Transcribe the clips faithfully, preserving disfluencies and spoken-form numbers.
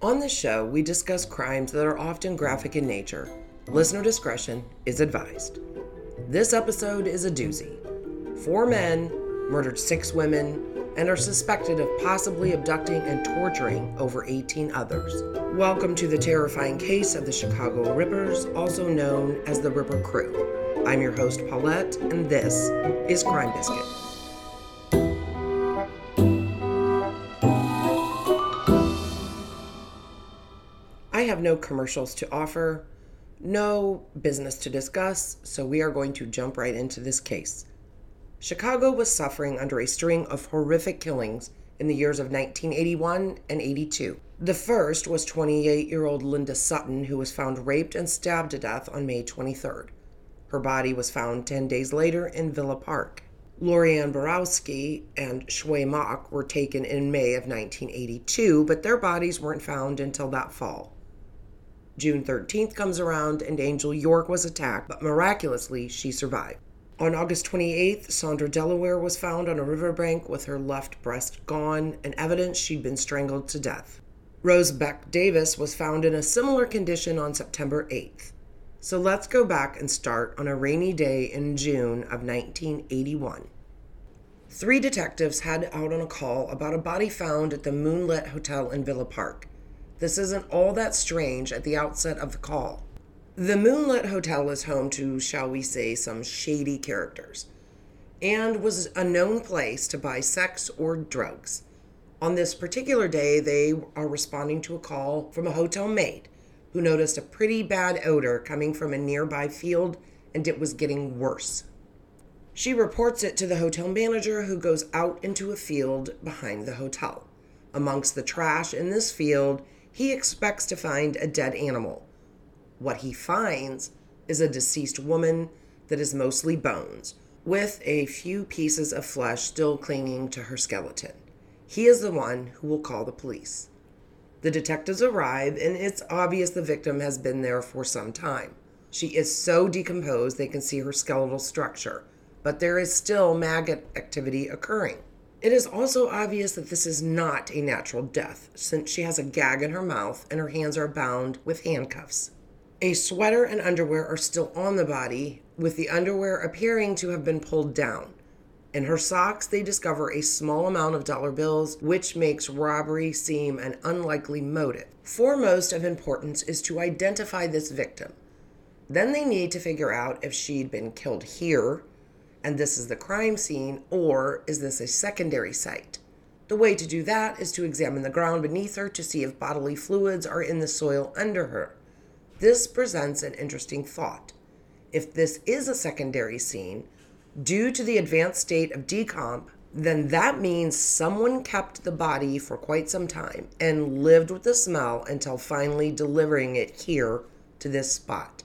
On this show, we discuss crimes that are often graphic in nature. Listener discretion is advised. This episode is a doozy. Four men murdered six women and are suspected of possibly abducting and torturing over eighteen others. Welcome to the terrifying case of the Chicago Rippers, also known as the Ripper Crew. I'm your host, Paulette, and this is Crime Biscuit. I have no commercials to offer, no business to discuss, so we are going to jump right into this case. Chicago was suffering under a string of horrific killings in the years of nineteen eighty-one and eighty-two. The first was twenty-eight-year-old Linda Sutton, who was found raped and stabbed to death on May twenty-third. Her body was found ten days later in Villa Park. Lori Ann Borowski and Shui Mak were taken in May of nineteen eighty-two, but their bodies weren't found until that fall. June thirteenth comes around and Angel York was attacked, but miraculously she survived. On August twenty-eighth, Sandra Delaware was found on a riverbank with her left breast gone and evidence she'd been strangled to death. Rose Beck Davis was found in a similar condition on September eighth. So let's go back and start on a rainy day in June of nineteen eighty-one. Three detectives had out on a call about a body found at the Moonlit Hotel in Villa Park. This isn't all that strange at the outset of the call. The Moonlit Hotel is home to, shall we say, some shady characters, and was a known place to buy sex or drugs. On this particular day, they are responding to a call from a hotel maid who noticed a pretty bad odor coming from a nearby field, and it was getting worse. She reports it to the hotel manager, who goes out into a field behind the hotel. Amongst the trash in this field, he expects to find a dead animal. What he finds is a deceased woman that is mostly bones, with a few pieces of flesh still clinging to her skeleton. He is the one who will call the police. The detectives arrive, and it's obvious the victim has been there for some time. She is so decomposed they can see her skeletal structure, but there is still maggot activity occurring. It is also obvious that this is not a natural death, since she has a gag in her mouth and her hands are bound with handcuffs. A sweater and underwear are still on the body, with the underwear appearing to have been pulled down. In her socks, they discover a small amount of dollar bills, which makes robbery seem an unlikely motive. Foremost of importance is to identify this victim. Then they need to figure out if she'd been killed here, and this is the crime scene, or is this a secondary site? The way to do that is to examine the ground beneath her to see if bodily fluids are in the soil under her. This presents an interesting thought. If this is a secondary scene, due to the advanced state of decomp, then that means someone kept the body for quite some time and lived with the smell until finally delivering it here to this spot.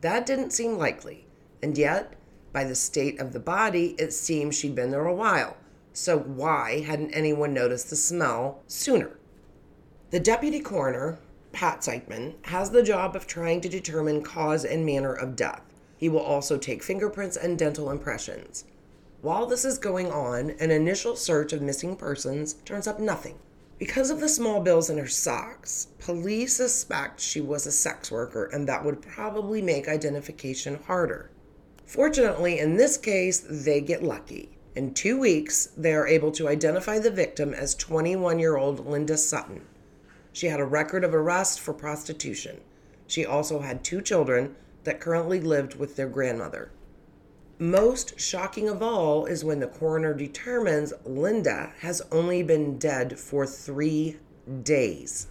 That didn't seem likely, and yet, by the state of the body, it seems she'd been there a while. So why hadn't anyone noticed the smell sooner? The deputy coroner, Pat Seichman, has the job of trying to determine cause and manner of death. He will also take fingerprints and dental impressions. While this is going on, an initial search of missing persons turns up nothing. Because of the small bills in her socks, police suspect she was a sex worker, and that would probably make identification harder. Fortunately, in this case, they get lucky. In two weeks, they are able to identify the victim as twenty-one-year-old Linda Sutton. She had a record of arrest for prostitution. She also had two children that currently lived with their grandmother. Most shocking of all is when the coroner determines Linda has only been dead for three days.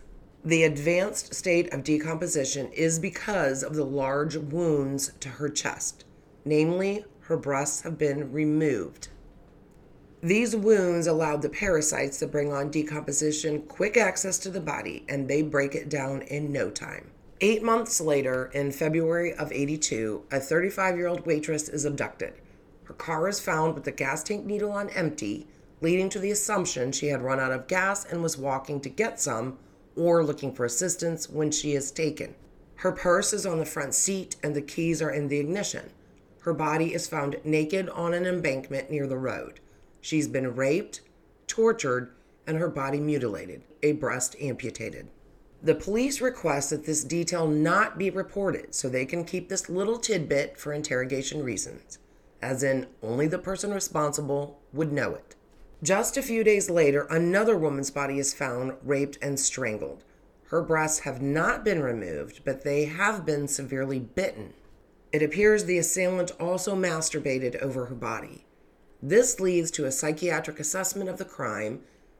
The advanced state of decomposition is because of the large wounds to her chest. Namely, her breasts have been removed. These wounds allowed the parasites that bring on decomposition quick access to the body, and they break it down in no time. Eight months later, in February of eighty-two, a thirty-five-year-old waitress is abducted. Her car is found with the gas tank needle on empty, leading to the assumption she had run out of gas and was walking to get some or looking for assistance when she is taken. Her purse is on the front seat and the keys are in the ignition. Her body is found naked on an embankment near the road. She's been raped, tortured, and her body mutilated, a breast amputated. The police request that this detail not be reported so they can keep this little tidbit for interrogation reasons, as in only the person responsible would know it. Just a few days later, another woman's body is found, raped, and strangled. Her breasts have not been removed, but they have been severely bitten. It appears the assailant also masturbated over her body. This leads to a psychiatric assessment of the crime,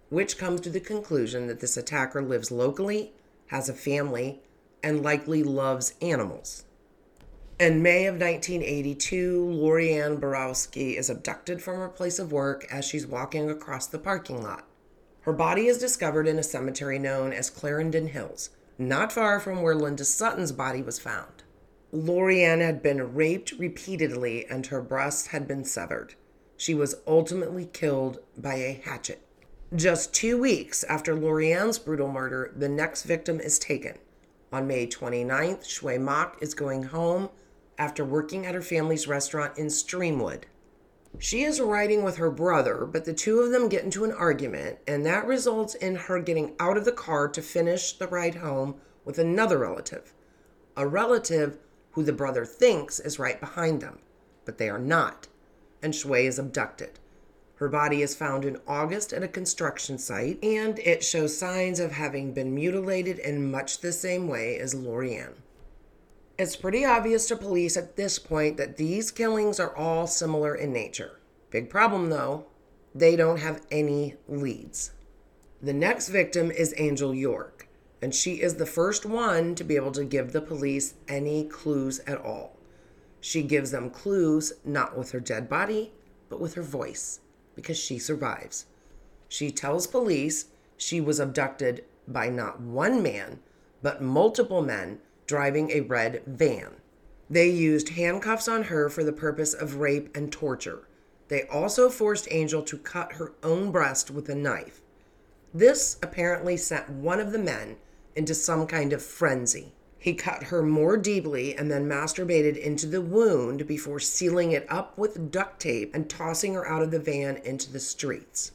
which comes to the conclusion that this attacker lives locally, has a family, and likely loves animals. In May of nineteen eighty-two, Lori Ann Borowski is abducted from her place of work as she's walking across the parking lot. Her body is discovered in a cemetery known as Clarendon Hills, not far from where Linda Sutton's body was found. Lori Ann had been raped repeatedly and her breasts had been severed. She was ultimately killed by a hatchet. Just two weeks after Lori Ann's brutal murder, the next victim is taken. On May twenty-ninth, Shui Mak is going home after working at her family's restaurant in Streamwood. She is riding with her brother, but the two of them get into an argument, and that results in her getting out of the car to finish the ride home with another relative, a relative who the brother thinks is right behind them, but they are not, and Shui is abducted. Her body is found in August at a construction site, and it shows signs of having been mutilated in much the same way as Lori Ann. It's pretty obvious to police at this point that these killings are all similar in nature. Big problem, though, they don't have any leads. The next victim is Angel York, and she is the first one to be able to give the police any clues at all. She gives them clues not with her dead body, but with her voice, because she survives. She tells police she was abducted by not one man, but multiple men driving a red van. They used handcuffs on her for the purpose of rape and torture. They also forced Angel to cut her own breast with a knife. This apparently sent one of the men into some kind of frenzy. He cut her more deeply and then masturbated into the wound before sealing it up with duct tape and tossing her out of the van into the streets.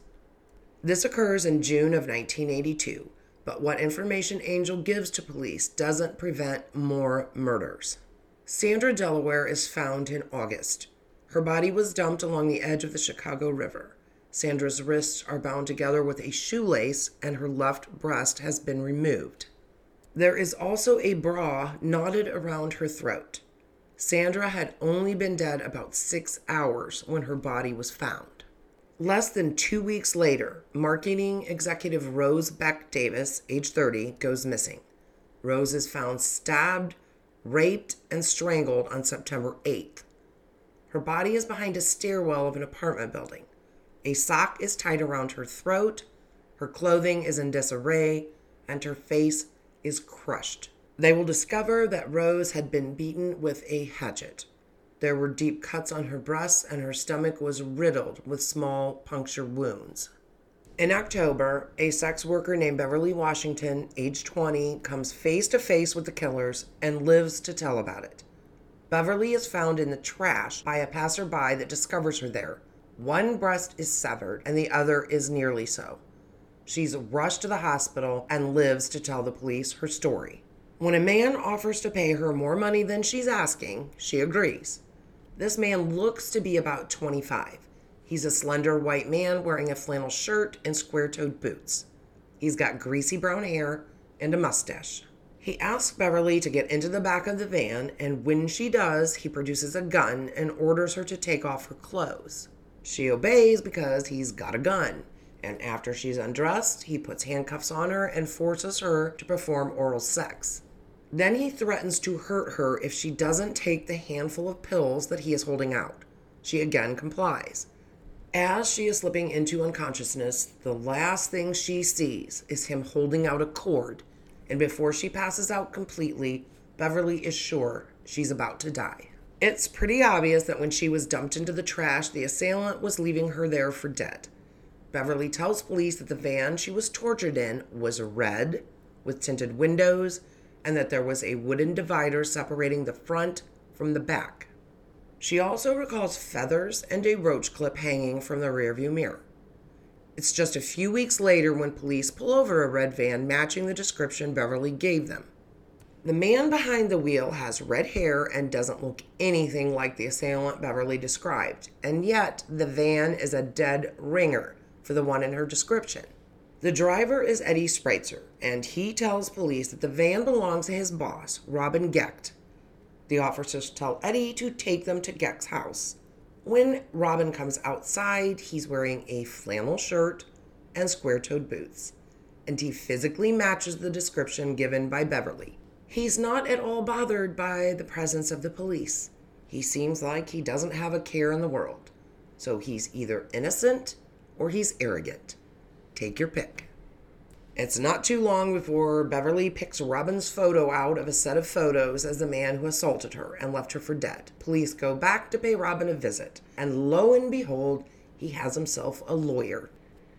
This occurs in June of nineteen eighty-two, but what information Angel gives to police doesn't prevent more murders. Sandra Delaware is found in August. Her body was dumped along the edge of the Chicago River. Sandra's wrists are bound together with a shoelace and her left breast has been removed. There is also a bra knotted around her throat. Sandra had only been dead about six hours when her body was found. Less than two weeks later, marketing executive Rose Beck Davis, age thirty, goes missing. Rose is found stabbed, raped, and strangled on September eighth. Her body is behind a stairwell of an apartment building. A sock is tied around her throat, her clothing is in disarray, and her face is crushed. They will discover that Rose had been beaten with a hatchet. There were deep cuts on her breasts and her stomach was riddled with small puncture wounds. In October, a sex worker named Beverly Washington, age twenty, comes face to face with the killers and lives to tell about it. Beverly is found in the trash by a passerby that discovers her there. One breast is severed and the other is nearly so. She's rushed to the hospital and lives to tell the police her story. When a man offers to pay her more money than she's asking, she agrees. This man looks to be about twenty-five. He's a slender white man wearing a flannel shirt and square-toed boots. He's got greasy brown hair and a mustache. He asks Beverly to get into the back of the van, and when she does, he produces a gun and orders her to take off her clothes. She obeys because he's got a gun. And after she's undressed, he puts handcuffs on her and forces her to perform oral sex. Then he threatens to hurt her if she doesn't take the handful of pills that he is holding out. She again complies. As she is slipping into unconsciousness, the last thing she sees is him holding out a cord, and before she passes out completely, Beverly is sure she's about to die. It's pretty obvious that when she was dumped into the trash, the assailant was leaving her there for dead. Beverly tells police that the van she was tortured in was red, with tinted windows, and that there was a wooden divider separating the front from the back. She also recalls feathers and a roach clip hanging from the rearview mirror. It's just a few weeks later when police pull over a red van matching the description Beverly gave them. The man behind the wheel has red hair and doesn't look anything like the assailant Beverly described, and yet the van is a dead ringer for the one in her description. The driver is Eddie Spreitzer, and he tells police that the van belongs to his boss, Robin Gecht. The officers tell Eddie to take them to Gecht's house. When Robin comes outside, he's wearing a flannel shirt and square-toed boots, and he physically matches the description given by Beverly. He's not at all bothered by the presence of the police. He seems like he doesn't have a care in the world, so he's either innocent or he's arrogant. Take your pick. It's not too long before Beverly picks Robin's photo out of a set of photos as the man who assaulted her and left her for dead. Police go back to pay Robin a visit, and lo and behold, he has himself a lawyer.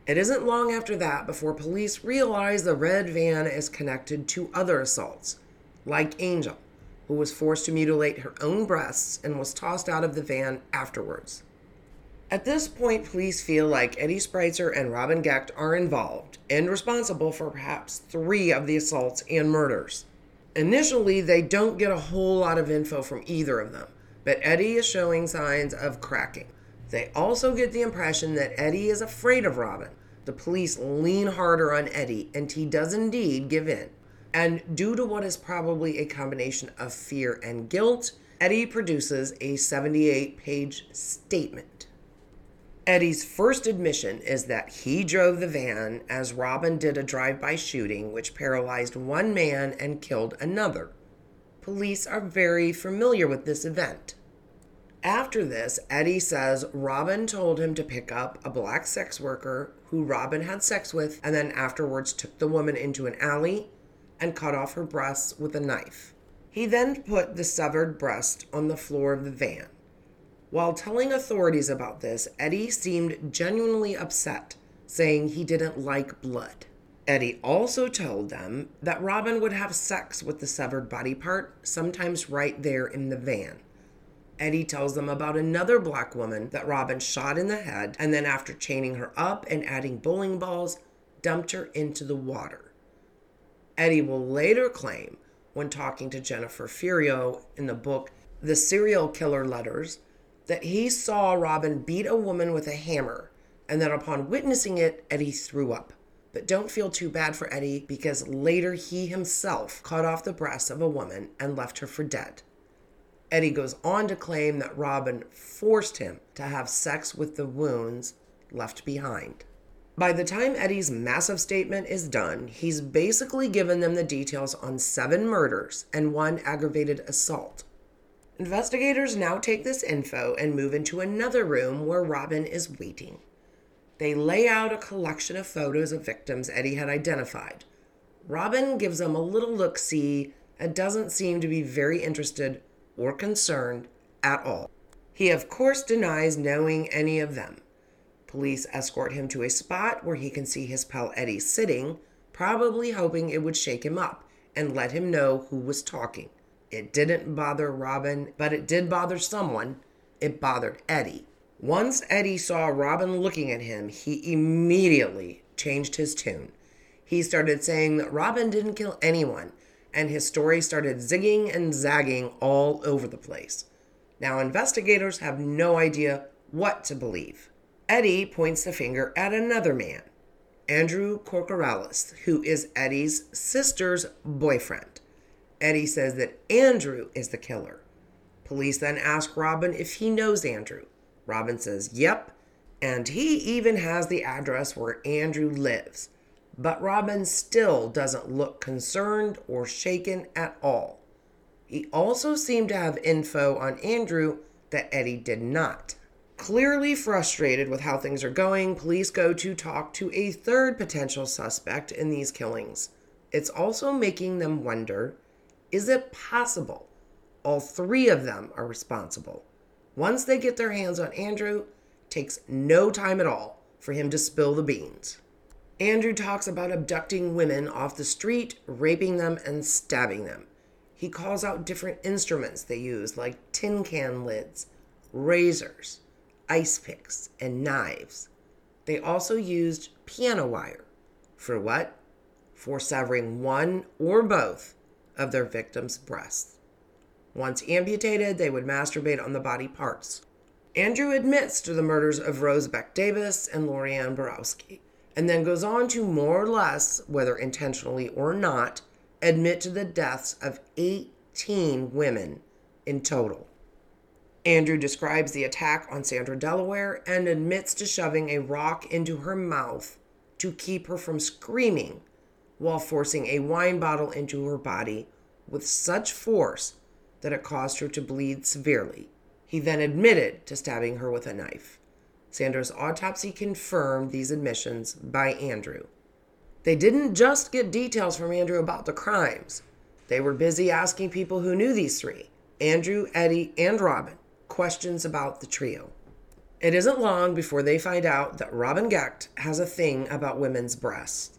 It isn't long after that before police realize the red van is connected to other assaults, like Angel, who was forced to mutilate her own breasts and was tossed out of the van afterwards. At this point, police feel like Eddie Spreitzer and Robin Gecht are involved and responsible for perhaps three of the assaults and murders. Initially, they don't get a whole lot of info from either of them, but Eddie is showing signs of cracking. They also get the impression that Eddie is afraid of Robin. The police lean harder on Eddie, and he does indeed give in. And due to what is probably a combination of fear and guilt, Eddie produces a seventy-eight page statement. Eddie's first admission is that he drove the van as Robin did a drive-by shooting which paralyzed one man and killed another. Police are very familiar with this event. After this, Eddie says Robin told him to pick up a black sex worker who Robin had sex with and then afterwards took the woman into an alley and cut off her breasts with a knife. He then put the severed breast on the floor of the van. While telling authorities about this, Eddie seemed genuinely upset, saying he didn't like blood. Eddie also told them that Robin would have sex with the severed body part, sometimes right there in the van. Eddie tells them about another black woman that Robin shot in the head, and then after chaining her up and adding bowling balls, dumped her into the water. Eddie will later claim, when talking to Jennifer Furio in the book The Serial Killer Letters, that he saw Robin beat a woman with a hammer, and that upon witnessing it, Eddie threw up. But don't feel too bad for Eddie, because later he himself cut off the breasts of a woman and left her for dead. Eddie goes on to claim that Robin forced him to have sex with the wounds left behind. By the time Eddie's massive statement is done, he's basically given them the details on seven murders and one aggravated assault. Investigators now take this info and move into another room where Robin is waiting. They lay out a collection of photos of victims Eddie had identified. Robin gives them a little look-see and doesn't seem to be very interested or concerned at all. He, of course, denies knowing any of them. Police escort him to a spot where he can see his pal Eddie sitting, probably hoping it would shake him up and let him know who was talking. It didn't bother Robin, but it did bother someone. It bothered Eddie. Once Eddie saw Robin looking at him, he immediately changed his tune. He started saying that Robin didn't kill anyone, and his story started zigging and zagging all over the place. Now, investigators have no idea what to believe. Eddie points the finger at another man, Andrew Kokoraleas, who is Eddie's sister's boyfriend. Eddie says that Andrew is the killer. Police then ask Robin if he knows Andrew. Robin says, yep, and he even has the address where Andrew lives. But Robin still doesn't look concerned or shaken at all. He also seemed to have info on Andrew that Eddie did not. Clearly frustrated with how things are going, police go to talk to a third potential suspect in these killings. It's also making them wonder, is it possible all three of them are responsible? Once they get their hands on Andrew, it takes no time at all for him to spill the beans. Andrew talks about abducting women off the street, raping them, and stabbing them. He calls out different instruments they use, like tin can lids, razors, ice picks, and knives. They also used piano wire. For what? For severing one or both of their victims' breasts. Once amputated, they would masturbate on the body parts. Andrew admits to the murders of Rose Beck Davis and Lori Ann Borowski, and then goes on to more or less, whether intentionally or not, admit to the deaths of eighteen women in total. Andrew describes the attack on Sandra Delaware and admits to shoving a rock into her mouth to keep her from screaming while forcing a wine bottle into her body with such force that it caused her to bleed severely. He then admitted to stabbing her with a knife. Sandra's autopsy confirmed these admissions by Andrew. They didn't just get details from Andrew about the crimes. They were busy asking people who knew these three, Andrew, Eddie, and Robin, questions about the trio. It isn't long before they find out that Robin Gecht has a thing about women's breasts.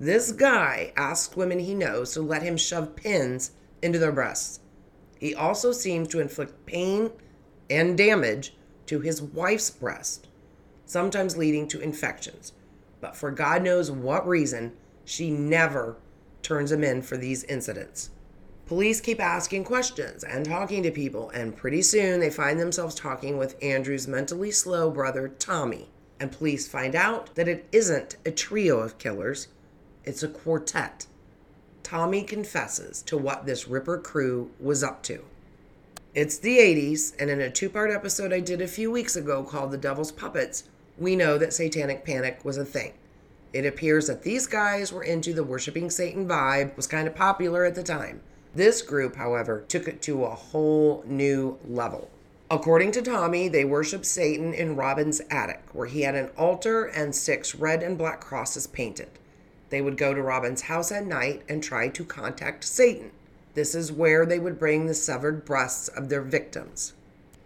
This guy asks women he knows to let him shove pins into their breasts. He also seems to inflict pain and damage to his wife's breast, sometimes leading to infections. But for God knows what reason, she never turns him in for these incidents. Police keep asking questions and talking to people, and pretty soon they find themselves talking with Andrew's mentally slow brother, Tommy. And police find out that it isn't a trio of killers, it's a quartet. Tommy confesses to what this Ripper crew was up to. It's the eighties, and in a two-part episode I did a few weeks ago called The Devil's Puppets, we know that satanic panic was a thing. It appears that these guys were into the worshiping Satan vibe, was kind of popular at the time. This group, however, took it to a whole new level. According to Tommy, they worshiped Satan in Robin's attic, where he had an altar and six red and black crosses painted. They would go to Robin's house at night and try to contact Satan. This is where they would bring the severed breasts of their victims.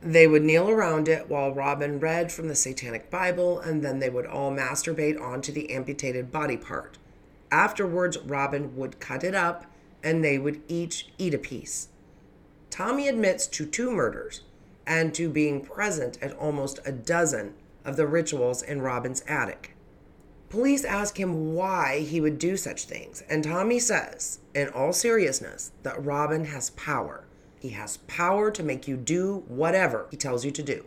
They would kneel around it while Robin read from the Satanic Bible, and then they would all masturbate onto the amputated body part. Afterwards, Robin would cut it up, and they would each eat a piece. Tommy admits to two murders and to being present at almost a dozen of the rituals in Robin's attic. Police ask him why he would do such things, and Tommy says, in all seriousness, that Robin has power. He has power to make you do whatever he tells you to do.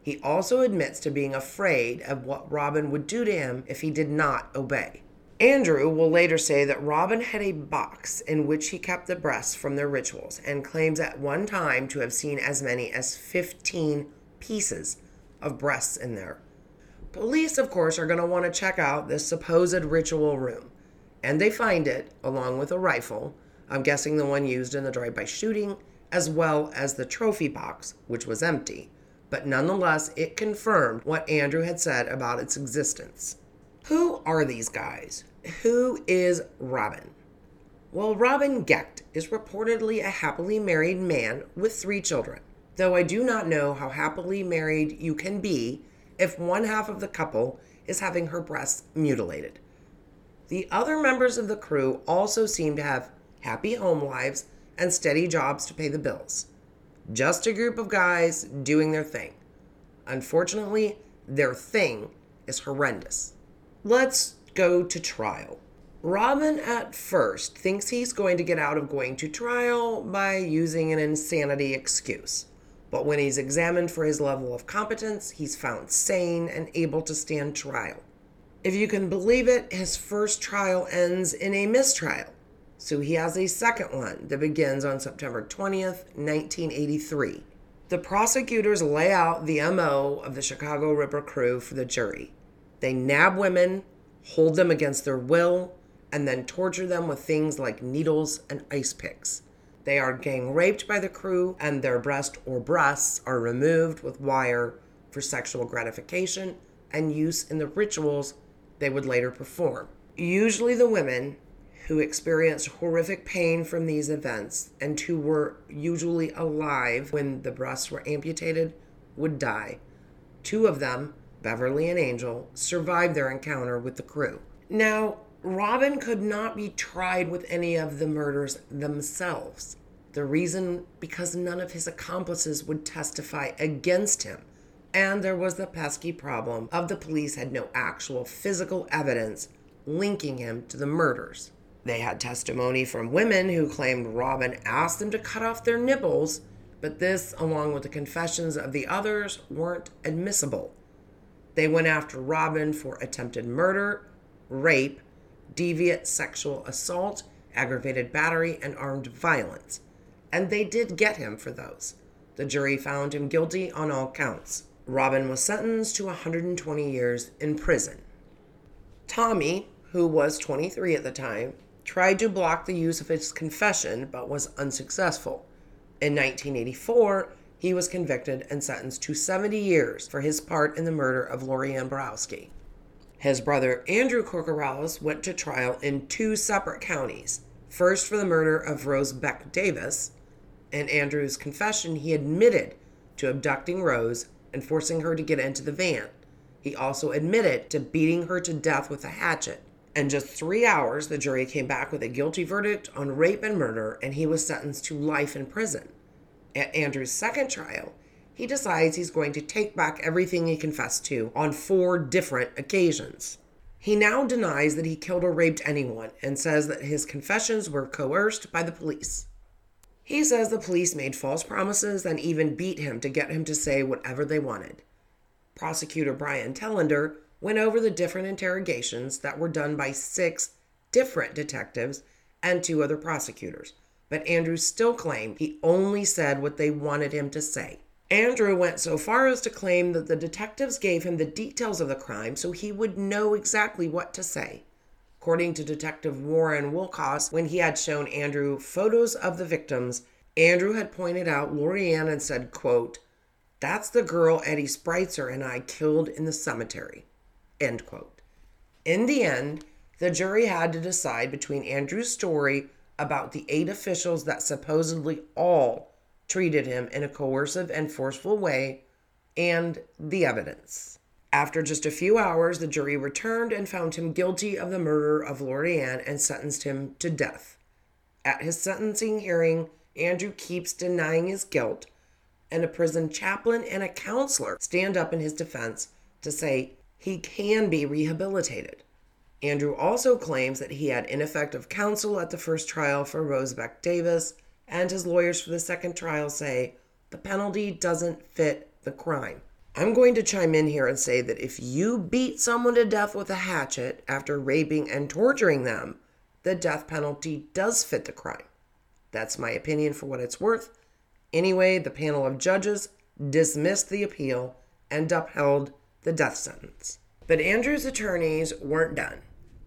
He also admits to being afraid of what Robin would do to him if he did not obey. Andrew will later say that Robin had a box in which he kept the breasts from their rituals, and claims at one time to have seen as many as fifteen pieces of breasts in there. Police, of course, are going to want to check out this supposed ritual room, and they find it, along with a rifle, I'm guessing the one used in the drive-by shooting, as well as the trophy box, which was empty, but nonetheless it confirmed what Andrew had said about its existence. Who are these guys? Who is Robin? Well, Robin Gecht is reportedly a happily married man with three children, though I do not know how happily married you can be if one half of the couple is having her breasts mutilated. The other members of the crew also seem to have happy home lives and steady jobs to pay the bills. Just a group of guys doing their thing. Unfortunately, their thing is horrendous. Let's go to trial. Robin at first thinks he's going to get out of going to trial by using an insanity excuse. But when he's examined for his level of competence, he's found sane and able to stand trial. If you can believe it, his first trial ends in a mistrial. So he has a second one that begins on September twentieth, nineteen eighty-three. The prosecutors lay out the M O of the Chicago Ripper crew for the jury. They nab women, hold them against their will, and then torture them with things like needles and ice picks. They are gang raped by the crew, and their breast or breasts are removed with wire for sexual gratification and use in the rituals they would later perform. Usually the women who experienced horrific pain from these events and who were usually alive when the breasts were amputated would die. Two of them, Beverly and Angel, survived their encounter with the crew. Now, Robin could not be tried with any of the murders themselves. The reason, because none of his accomplices would testify against him And there was the pesky problem of the police had no actual physical evidence linking him to the murders. They had testimony from women who claimed Robin asked them to cut off their nipples, but this, along with the confessions of the others, weren't admissible. They went after Robin for attempted murder, rape, deviant sexual assault, aggravated battery, and armed violence. And they did get him for those. The jury found him guilty on all counts. Robin was sentenced to one hundred twenty years in prison. Tommy, who was twenty-three at the time, tried to block the use of his confession but was unsuccessful. In nineteen eighty-four, he was convicted and sentenced to seventy years for his part in the murder of Lori Ann Borowski. His brother Andrew Kokoraleas went to trial in two separate counties, first for the murder of Rose Beck Davis. In Andrew's confession, he admitted to abducting Rose and forcing her to get into the van. He also admitted to beating her to death with a hatchet. In just three hours, the jury came back with a guilty verdict on rape and murder, and he was sentenced to life in prison. At Andrew's second trial, he decides he's going to take back everything he confessed to on four different occasions. He now denies that he killed or raped anyone and says that his confessions were coerced by the police. He says the police made false promises and even beat him to get him to say whatever they wanted. Prosecutor Brian Tellander went over the different interrogations that were done by six different detectives and two other prosecutors, but Andrew still claimed he only said what they wanted him to say. Andrew went so far as to claim that the detectives gave him the details of the crime so he would know exactly what to say. According to Detective Warren Wilcox, when he had shown Andrew photos of the victims, Andrew had pointed out Lori Ann and said, quote, "That's the girl Eddie Spreitzer and I killed in the cemetery." End quote. In the end, the jury had to decide between Andrew's story about the eight officials that supposedly all treated him in a coercive and forceful way and the evidence. After just a few hours, the jury returned and found him guilty of the murder of Lori Ann and sentenced him to death. At his sentencing hearing, Andrew keeps denying his guilt, and a prison chaplain and a counselor stand up in his defense to say he can be rehabilitated. Andrew also claims that he had ineffective counsel at the first trial for Rose Beck Davis, and his lawyers for the second trial say the penalty doesn't fit the crime. I'm going to chime in here and say that if you beat someone to death with a hatchet after raping and torturing them, the death penalty does fit the crime. That's my opinion for what it's worth. Anyway, the panel of judges dismissed the appeal and upheld the death sentence. But Andrew's attorneys weren't done.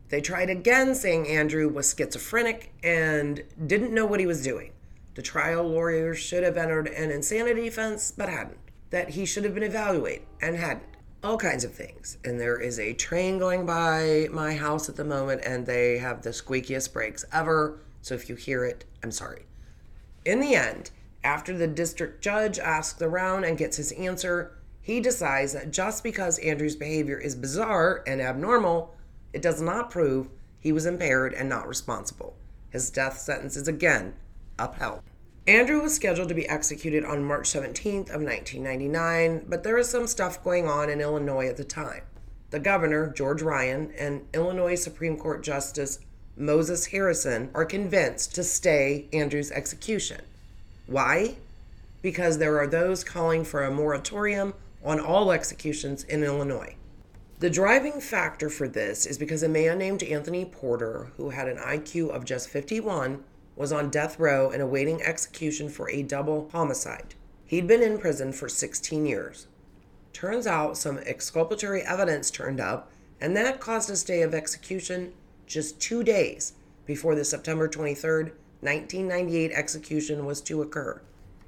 They tried again, saying Andrew was schizophrenic and didn't know what he was doing. The trial lawyer should have entered an insanity defense, but hadn't. That he should have been evaluated, and hadn't. All kinds of things. And there is a train going by my house at the moment, and they have the squeakiest brakes ever, so if you hear it, I'm sorry. In the end, after the district judge asks around and gets his answer, he decides that just because Andrew's behavior is bizarre and abnormal, it does not prove he was impaired and not responsible. His death sentence is again upheld. Andrew was scheduled to be executed on March seventeenth of nineteen ninety-nine, but there was some stuff going on in Illinois at the time. The governor, George Ryan, and Illinois Supreme Court Justice Moses Harrison are convinced to stay Andrew's execution. Why? Because there are those calling for a moratorium on all executions in Illinois. The driving factor for this is because a man named Anthony Porter, who had an I Q of just fifty-one, was on death row and awaiting execution for a double homicide. He'd been in prison for sixteen years. Turns out some exculpatory evidence turned up, and that caused his day of execution just two days before the September twenty-third, nineteen ninety-eight execution was to occur.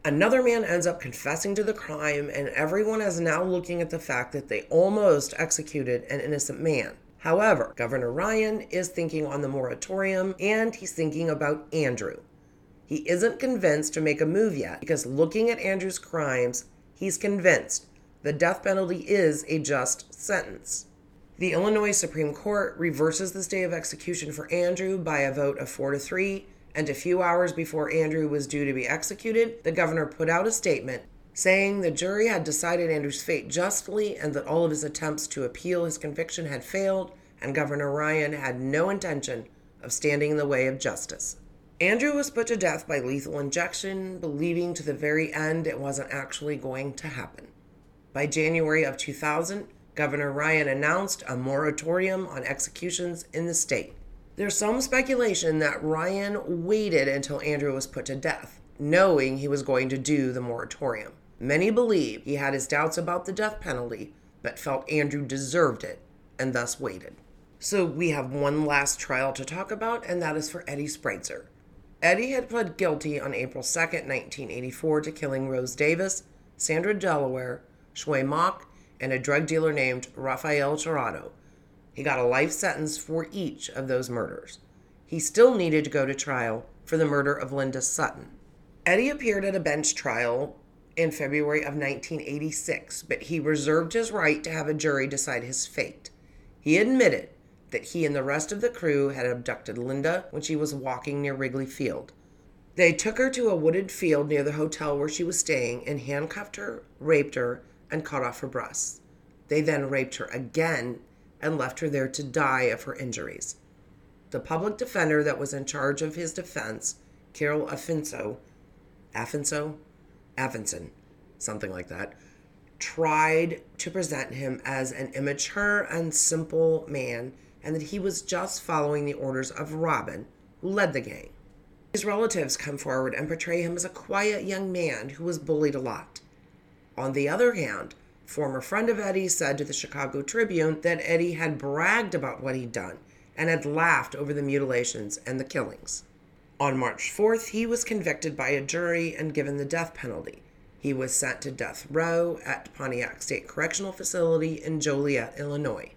Another man ends up confessing to the crime, and everyone is now looking at the fact that they almost executed an innocent man. However, Governor Ryan is thinking on the moratorium, and he's thinking about Andrew. He isn't convinced to make a move yet, because looking at Andrew's crimes, he's convinced the death penalty is a just sentence. The Illinois Supreme Court reverses this day of execution for Andrew by a vote of four to three, and a few hours before Andrew was due to be executed, the governor put out a statement saying the jury had decided Andrew's fate justly and that all of his attempts to appeal his conviction had failed, and Governor Ryan had no intention of standing in the way of justice. Andrew was put to death by lethal injection, believing to the very end it wasn't actually going to happen. By January of two thousand, Governor Ryan announced a moratorium on executions in the state. There's some speculation that Ryan waited until Andrew was put to death, knowing he was going to do the moratorium. Many believe he had his doubts about the death penalty, but felt Andrew deserved it, and thus waited. So we have one last trial to talk about, and that is for Eddie Spreitzer. Eddie had pled guilty on April second, nineteen eighty-four to killing Rose Davis, Sandra Delaware, Shui Mak, and a drug dealer named Rafael Tirado. He got a life sentence for each of those murders. He still needed to go to trial for the murder of Linda Sutton. Eddie appeared at a bench trial in February of nineteen eighty-six, but he reserved his right to have a jury decide his fate. He admitted that he and the rest of the crew had abducted Linda when she was walking near Wrigley Field. They took her to a wooded field near the hotel where she was staying and handcuffed her, raped her, and cut off her breasts. They then raped her again and left her there to die of her injuries. The public defender that was in charge of his defense, Carol Affinso, Affinso? Affinson, something like that, tried to present him as an immature and simple man, and that he was just following the orders of Robin, who led the gang. His relatives come forward and portray him as a quiet young man who was bullied a lot. On the other hand, a former friend of Eddie said to the Chicago Tribune that Eddie had bragged about what he'd done and had laughed over the mutilations and the killings. On March fourth, he was convicted by a jury and given the death penalty. He was sent to death row at Pontiac State Correctional Facility in Joliet, Illinois.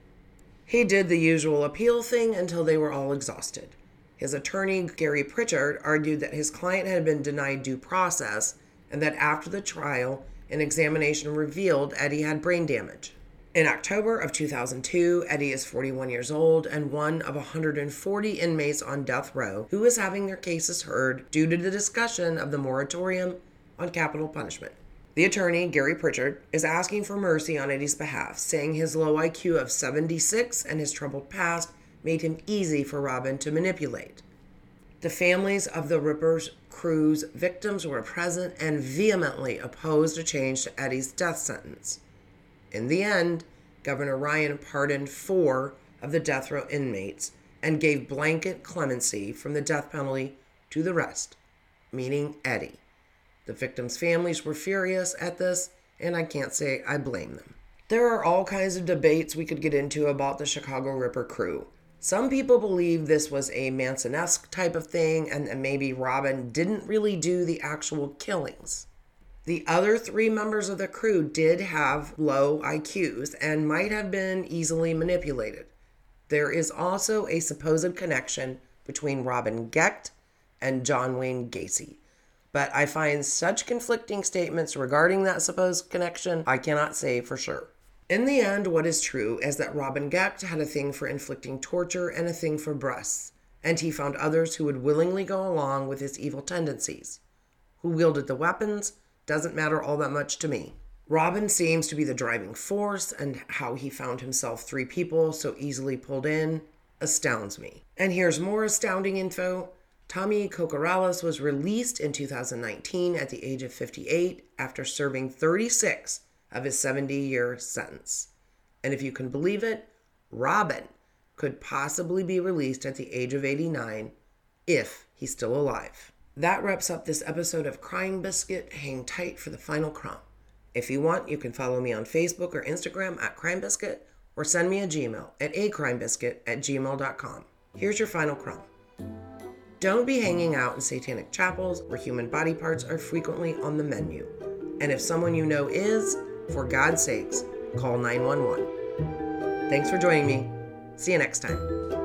He did the usual appeal thing until they were all exhausted. His attorney, Gary Pritchard, argued that his client had been denied due process and that after the trial, an examination revealed Eddie had brain damage. In October of two thousand two, Eddie is forty-one years old and one of one hundred forty inmates on death row who is having their cases heard due to the discussion of the moratorium on capital punishment. The attorney, Gary Pritchard, is asking for mercy on Eddie's behalf, saying his low I Q of seventy-six and his troubled past made him easy for Robin to manipulate. The families of the Rippers crew's victims were present and vehemently opposed a change to Eddie's death sentence. In the end, Governor Ryan pardoned four of the death row inmates and gave blanket clemency from the death penalty to the rest, meaning Eddie. The victims' families were furious at this, and I can't say I blame them. There are all kinds of debates we could get into about the Chicago Ripper crew. Some people believe this was a Manson-esque type of thing and that maybe Robin didn't really do the actual killings. The other three members of the crew did have low I Qs and might have been easily manipulated. There is also a supposed connection between Robin Gecht and John Wayne Gacy, but I find such conflicting statements regarding that supposed connection, I cannot say for sure. In the end, what is true is that Robin Gecht had a thing for inflicting torture and a thing for breasts, and he found others who would willingly go along with his evil tendencies. Who wielded the weapons doesn't matter all that much to me. Robin seems to be the driving force, and how he found himself three people so easily pulled in astounds me. And here's more astounding info. Tommy Kokoraleas was released in two thousand nineteen at the age of fifty-eight after serving thirty-six of his seventy-year sentence. And if you can believe it, Robin could possibly be released at the age of eighty-nine if he's still alive. That wraps up this episode of Crime Biscuit. Hang tight for the final crumb. If you want, you can follow me on Facebook or Instagram at Crime Biscuit, or send me a Gmail at acrimebiscuit at gmail dot com. Here's your final crumb. Don't be hanging out in satanic chapels where human body parts are frequently on the menu. And if someone you know is, for God's sakes, call nine one one. Thanks for joining me. See you next time.